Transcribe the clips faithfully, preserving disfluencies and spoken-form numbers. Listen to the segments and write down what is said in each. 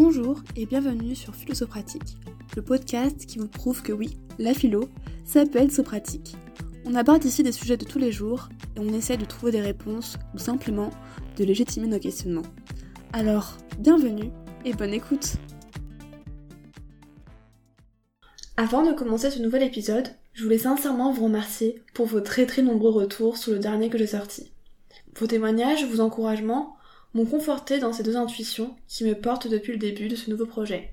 Bonjour et bienvenue sur Philosopratique, le podcast qui vous prouve que oui, la philo, ça peut être sopratique. On aborde ici des sujets de tous les jours et on essaie de trouver des réponses ou simplement de légitimer nos questionnements. Alors, bienvenue et bonne écoute. Avant de commencer ce nouvel épisode, je voulais sincèrement vous remercier pour vos très très nombreux retours sur le dernier que j'ai sorti. Vos témoignages, vos encouragements m'ont conforté dans ces deux intuitions qui me portent depuis le début de ce nouveau projet.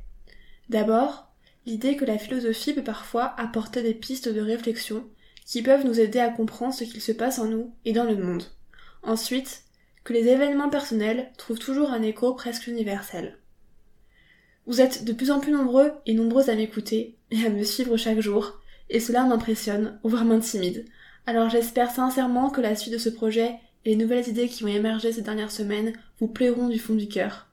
D'abord, l'idée que la philosophie peut parfois apporter des pistes de réflexion qui peuvent nous aider à comprendre ce qu'il se passe en nous et dans le monde. Ensuite, que les événements personnels trouvent toujours un écho presque universel. Vous êtes de plus en plus nombreux et nombreuses à m'écouter et à me suivre chaque jour, et cela m'impressionne, ou voire m'intimide. Alors j'espère sincèrement que la suite de ce projet et les nouvelles idées qui ont émergé ces dernières semaines vous plairont du fond du cœur.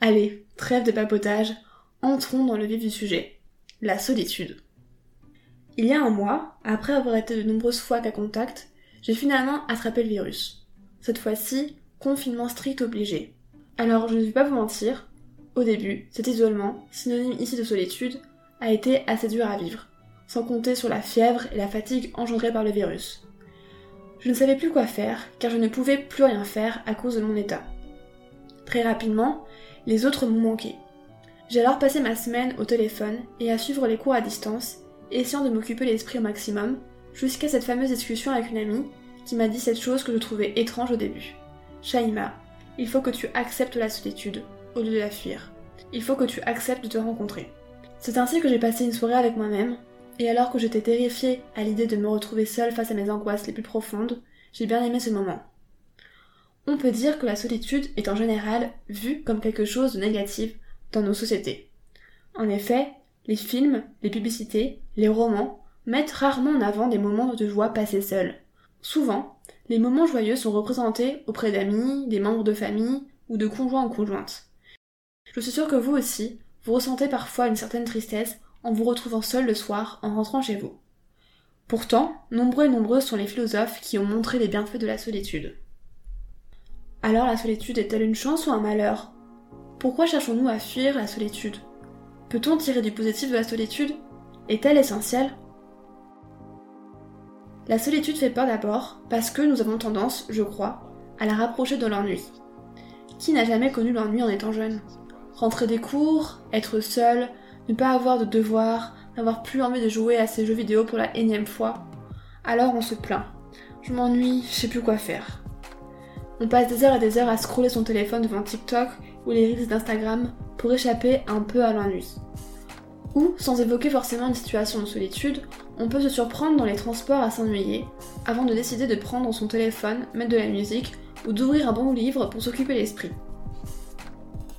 Allez, trêve de papotage, entrons dans le vif du sujet. La solitude. Il y a un mois, après avoir été de nombreuses fois qu'à contact, j'ai finalement attrapé le virus. Cette fois-ci, confinement strict obligé. Alors je ne vais pas vous mentir, au début, cet isolement, synonyme ici de solitude, a été assez dur à vivre, sans compter sur la fièvre et la fatigue engendrées par le virus. Je ne savais plus quoi faire, car je ne pouvais plus rien faire à cause de mon état. Très rapidement, les autres m'ont manqué. J'ai alors passé ma semaine au téléphone et à suivre les cours à distance, essayant de m'occuper l'esprit au maximum, jusqu'à cette fameuse discussion avec une amie qui m'a dit cette chose que je trouvais étrange au début. « Shaima, il faut que tu acceptes la solitude, au lieu de la fuir. Il faut que tu acceptes de te rencontrer. » C'est ainsi que j'ai passé une soirée avec moi-même, et alors que j'étais terrifiée à l'idée de me retrouver seule face à mes angoisses les plus profondes, j'ai bien aimé ce moment. On peut dire que la solitude est en général vue comme quelque chose de négatif dans nos sociétés. En effet, les films, les publicités, les romans mettent rarement en avant des moments de joie passés seuls. Souvent, les moments joyeux sont représentés auprès d'amis, des membres de famille ou de conjoints ou conjointes. Je suis sûre que vous aussi, vous ressentez parfois une certaine tristesse en vous retrouvant seul le soir en rentrant chez vous. Pourtant, nombreux et nombreuses sont les philosophes qui ont montré les bienfaits de la solitude. Alors la solitude est-elle une chance ou un malheur ? Pourquoi cherchons-nous à fuir la solitude ? Peut-on tirer du positif de la solitude ? Est-elle essentielle ? La solitude fait peur d'abord parce que nous avons tendance, je crois, à la rapprocher de l'ennui. Qui n'a jamais connu l'ennui en étant jeune ? Rentrer des cours, être seul, ne pas avoir de devoirs, n'avoir plus envie de jouer à ces jeux vidéo pour la énième fois. Alors on se plaint. Je m'ennuie, je sais plus quoi faire. On passe des heures et des heures à scroller son téléphone devant TikTok ou les reels d'Instagram pour échapper un peu à l'ennui. Ou, sans évoquer forcément une situation de solitude, on peut se surprendre dans les transports à s'ennuyer, avant de décider de prendre son téléphone, mettre de la musique ou d'ouvrir un bon livre pour s'occuper l'esprit.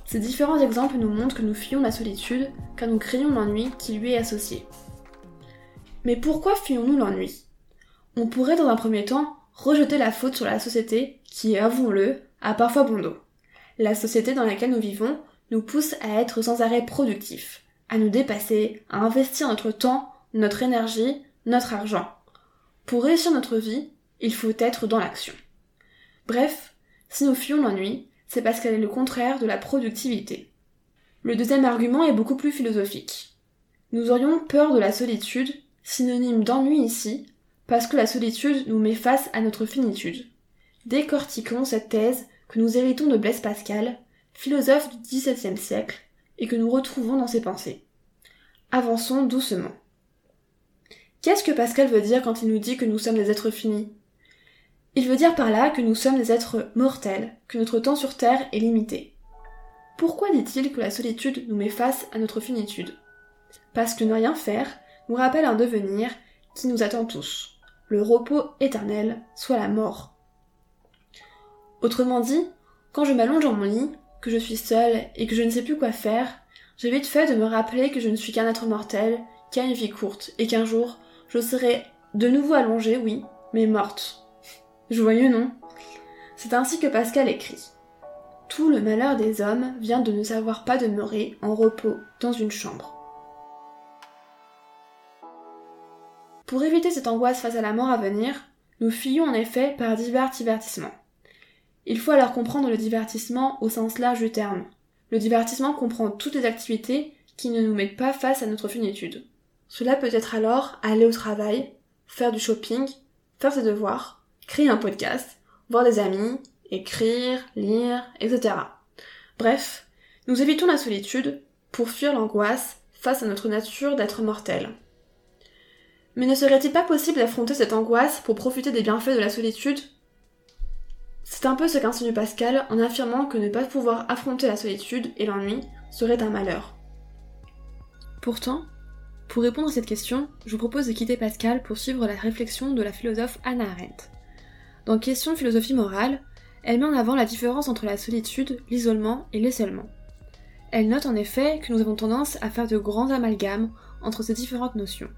Ces différents exemples nous montrent que nous fuyons la solitude car nous craignons l'ennui qui lui est associé. Mais pourquoi fuyons-nous l'ennui ? On pourrait dans un premier temps rejeter la faute sur la société qui, avouons-le, a parfois bon dos. La société dans laquelle nous vivons nous pousse à être sans arrêt productifs, à nous dépasser, à investir notre temps, notre énergie, notre argent. Pour réussir notre vie, il faut être dans l'action. Bref, si nous fuyons l'ennui, c'est parce qu'elle est le contraire de la productivité. Le deuxième argument est beaucoup plus philosophique. Nous aurions peur de la solitude, synonyme d'ennui ici, parce que la solitude nous met face à notre finitude. Décortiquons cette thèse que nous héritons de Blaise Pascal, philosophe du dix-septième siècle, et que nous retrouvons dans ses pensées. Avançons doucement. Qu'est-ce que Pascal veut dire quand il nous dit que nous sommes des êtres finis ? Il veut dire par là que nous sommes des êtres mortels, que notre temps sur Terre est limité. Pourquoi dit-il que la solitude nous met face à notre finitude ? Parce que ne rien faire nous rappelle un devenir qui nous attend tous, le repos éternel, soit la mort. Autrement dit, quand je m'allonge dans mon lit, que je suis seule et que je ne sais plus quoi faire, j'ai vite fait de me rappeler que je ne suis qu'un être mortel, qu'à une vie courte, et qu'un jour, je serai de nouveau allongée, oui, mais morte. Joyeux, non ? C'est ainsi que Pascal écrit. « Tout le malheur des hommes vient de ne savoir pas demeurer en repos dans une chambre. » Pour éviter cette angoisse face à la mort à venir, nous fuyons en effet par divers divertissements. Il faut alors comprendre le divertissement au sens large du terme. Le divertissement comprend toutes les activités qui ne nous mettent pas face à notre finitude. Cela peut être alors aller au travail, faire du shopping, faire ses devoirs, créer un podcast, voir des amis, écrire, lire, et cetera. Bref, nous évitons la solitude pour fuir l'angoisse face à notre nature d'être mortel. Mais ne serait-il pas possible d'affronter cette angoisse pour profiter des bienfaits de la solitude ? C'est un peu ce qu'insinue Pascal en affirmant que ne pas pouvoir affronter la solitude et l'ennui serait un malheur. Pourtant, pour répondre à cette question, je vous propose de quitter Pascal pour suivre la réflexion de la philosophe Hannah Arendt. Dans Questions de philosophie morale, elle met en avant la différence entre la solitude, l'isolement et l'isolement. Elle note en effet que nous avons tendance à faire de grands amalgames entre ces différentes notions.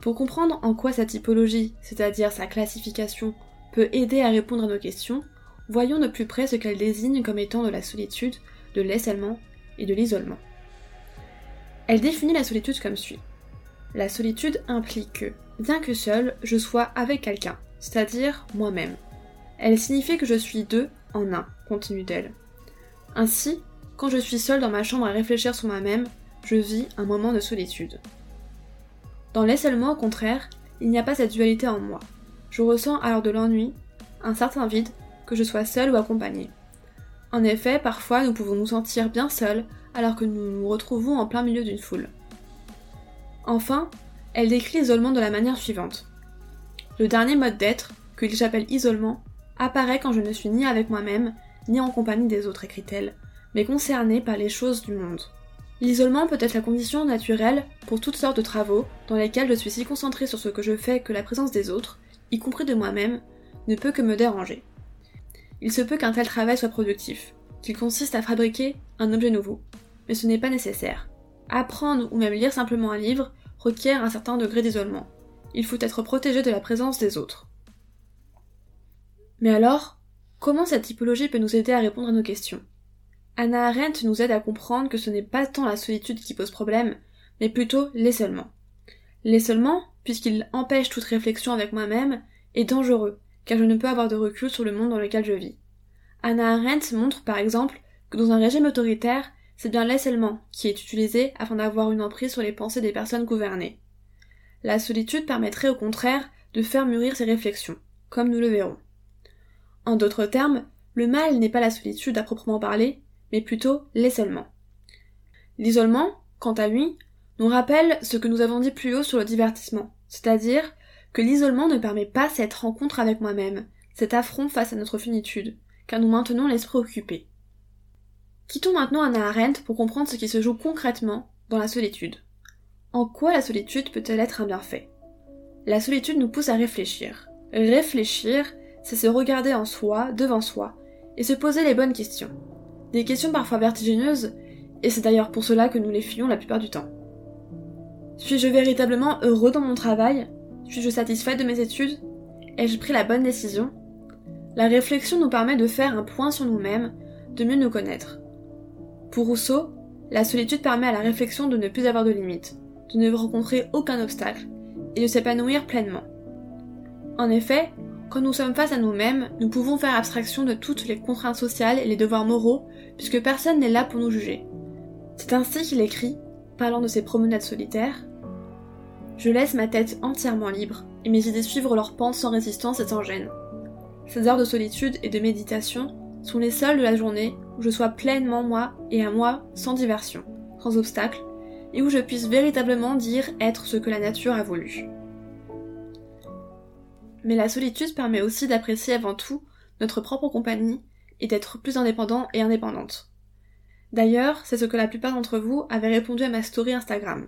Pour comprendre en quoi sa typologie, c'est-à-dire sa classification, peut aider à répondre à nos questions, voyons de plus près ce qu'elle désigne comme étant de la solitude, de l'isolement et de l'isolement. Elle définit la solitude comme suit. La solitude implique que, bien que seul, je sois avec quelqu'un, c'est-à-dire moi-même. Elle signifie que je suis deux en un, continue-t-elle. Ainsi, quand je suis seule dans ma chambre à réfléchir sur moi-même, je vis un moment de solitude. Dans l'isolement, au contraire, il n'y a pas cette dualité en moi. Je ressens alors de l'ennui, un certain vide, que je sois seule ou accompagnée. En effet, parfois nous pouvons nous sentir bien seuls alors que nous nous retrouvons en plein milieu d'une foule. Enfin, elle décrit l'isolement de la manière suivante. Le dernier mode d'être, que j'appelle isolement, apparaît quand je ne suis ni avec moi-même, ni en compagnie des autres, écrit-elle, mais concerné par les choses du monde. L'isolement peut être la condition naturelle pour toutes sortes de travaux dans lesquels je suis si concentrée sur ce que je fais que la présence des autres, y compris de moi-même, ne peut que me déranger. Il se peut qu'un tel travail soit productif, qu'il consiste à fabriquer un objet nouveau, mais ce n'est pas nécessaire. Apprendre ou même lire simplement un livre requiert un certain degré d'isolement. Il faut être protégé de la présence des autres. Mais alors, comment cette typologie peut nous aider à répondre à nos questions ? Hannah Arendt nous aide à comprendre que ce n'est pas tant la solitude qui pose problème, mais plutôt l'isolement. L'isolement, puisqu'il empêche toute réflexion avec moi-même, est dangereux, car je ne peux avoir de recul sur le monde dans lequel je vis. Hannah Arendt montre par exemple que dans un régime autoritaire, c'est bien l'isolement qui est utilisé afin d'avoir une emprise sur les pensées des personnes gouvernées. La solitude permettrait au contraire de faire mûrir ses réflexions, comme nous le verrons. En d'autres termes, le mal n'est pas la solitude à proprement parler, mais plutôt l'isolement. L'isolement, quant à lui, nous rappelle ce que nous avons dit plus haut sur le divertissement, c'est-à-dire que l'isolement ne permet pas cette rencontre avec moi-même, cet affront face à notre finitude, car nous maintenons l'esprit occupé. Quittons maintenant Hannah Arendt pour comprendre ce qui se joue concrètement dans la solitude. En quoi la solitude peut-elle être un bienfait ? La solitude nous pousse à réfléchir. Réfléchir, c'est se regarder en soi, devant soi, et se poser les bonnes questions. Des questions parfois vertigineuses, et c'est d'ailleurs pour cela que nous les fuyons la plupart du temps. Suis-je véritablement heureux dans mon travail ? Suis-je satisfait de mes études ? Ai-je pris la bonne décision ? La réflexion nous permet de faire un point sur nous-mêmes, de mieux nous connaître. Pour Rousseau, la solitude permet à la réflexion de ne plus avoir de limites, de ne rencontrer aucun obstacle, et de s'épanouir pleinement. En effet, quand nous sommes face à nous-mêmes, nous pouvons faire abstraction de toutes les contraintes sociales et les devoirs moraux, puisque personne n'est là pour nous juger. C'est ainsi qu'il écrit, parlant de ses promenades solitaires, « Je laisse ma tête entièrement libre, et mes idées suivent leur pente sans résistance et sans gêne. Ces heures de solitude et de méditation sont les seules de la journée où je sois pleinement moi et à moi sans diversion, sans obstacle, et où je puisse véritablement dire être ce que la nature a voulu. » Mais la solitude permet aussi d'apprécier avant tout notre propre compagnie et d'être plus indépendant et indépendante. D'ailleurs, c'est ce que la plupart d'entre vous avaient répondu à ma story Instagram.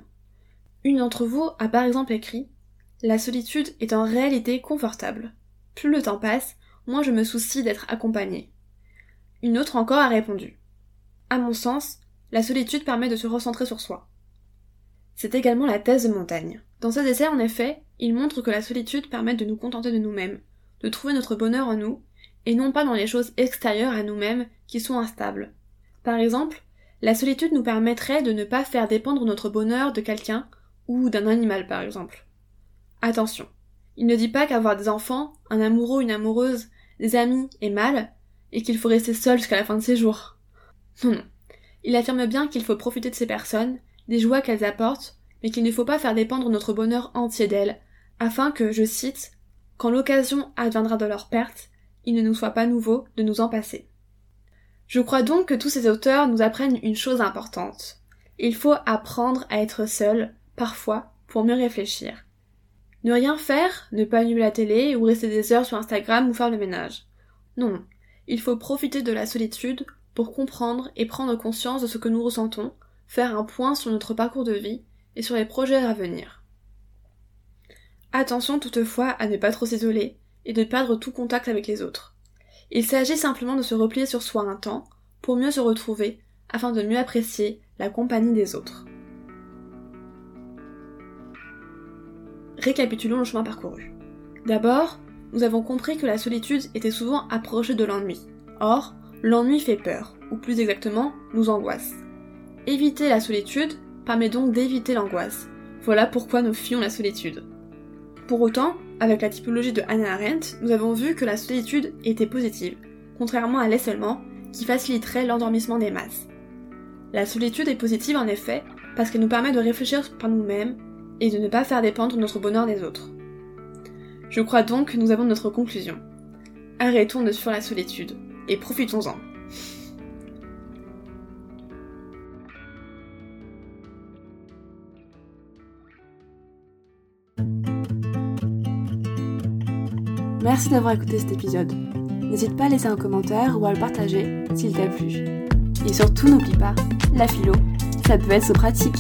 Une d'entre vous a par exemple écrit « La solitude est en réalité confortable. Plus le temps passe, moins je me soucie d'être accompagnée. » Une autre encore a répondu « À mon sens, la solitude permet de se recentrer sur soi. » C'est également la thèse de Montaigne. Dans ses essais, en effet, il montre que la solitude permet de nous contenter de nous-mêmes, de trouver notre bonheur en nous, et non pas dans les choses extérieures à nous-mêmes qui sont instables. Par exemple, la solitude nous permettrait de ne pas faire dépendre notre bonheur de quelqu'un ou d'un animal par exemple. Attention, il ne dit pas qu'avoir des enfants, un amoureux, une amoureuse, des amis est mal et qu'il faut rester seul jusqu'à la fin de ses jours. Non, non. Il affirme bien qu'il faut profiter de ces personnes, des joies qu'elles apportent, mais qu'il ne faut pas faire dépendre notre bonheur entier d'elles, afin que, je cite, « quand l'occasion adviendra de leur perte, il ne nous soit pas nouveau de nous en passer ». Je crois donc que tous ces auteurs nous apprennent une chose importante. Il faut apprendre à être seul, parfois, pour mieux réfléchir. Ne rien faire, ne pas allumer la télé ou rester des heures sur Instagram ou faire le ménage. Non, il faut profiter de la solitude pour comprendre et prendre conscience de ce que nous ressentons, faire un point sur notre parcours de vie et sur les projets à venir. Attention toutefois à ne pas trop s'isoler et de perdre tout contact avec les autres. Il s'agit simplement de se replier sur soi un temps, pour mieux se retrouver, afin de mieux apprécier la compagnie des autres. Récapitulons le chemin parcouru. D'abord, nous avons compris que la solitude était souvent approchée de l'ennui. Or, l'ennui fait peur, ou plus exactement, nous angoisse. Éviter la solitude permet donc d'éviter l'angoisse. Voilà pourquoi nous fuyons la solitude. Pour autant, avec la typologie de Hannah Arendt, nous avons vu que la solitude était positive, contrairement à l'isolement, qui faciliterait l'endormissement des masses. La solitude est positive en effet, parce qu'elle nous permet de réfléchir par nous-mêmes et de ne pas faire dépendre notre bonheur des autres. Je crois donc que nous avons notre conclusion. Arrêtons de fuir la solitude, et profitons-en. Merci d'avoir écouté cet épisode. N'hésite pas à laisser un commentaire ou à le partager s'il t'a plu. Et surtout n'oublie pas, la philo, ça peut être pratique.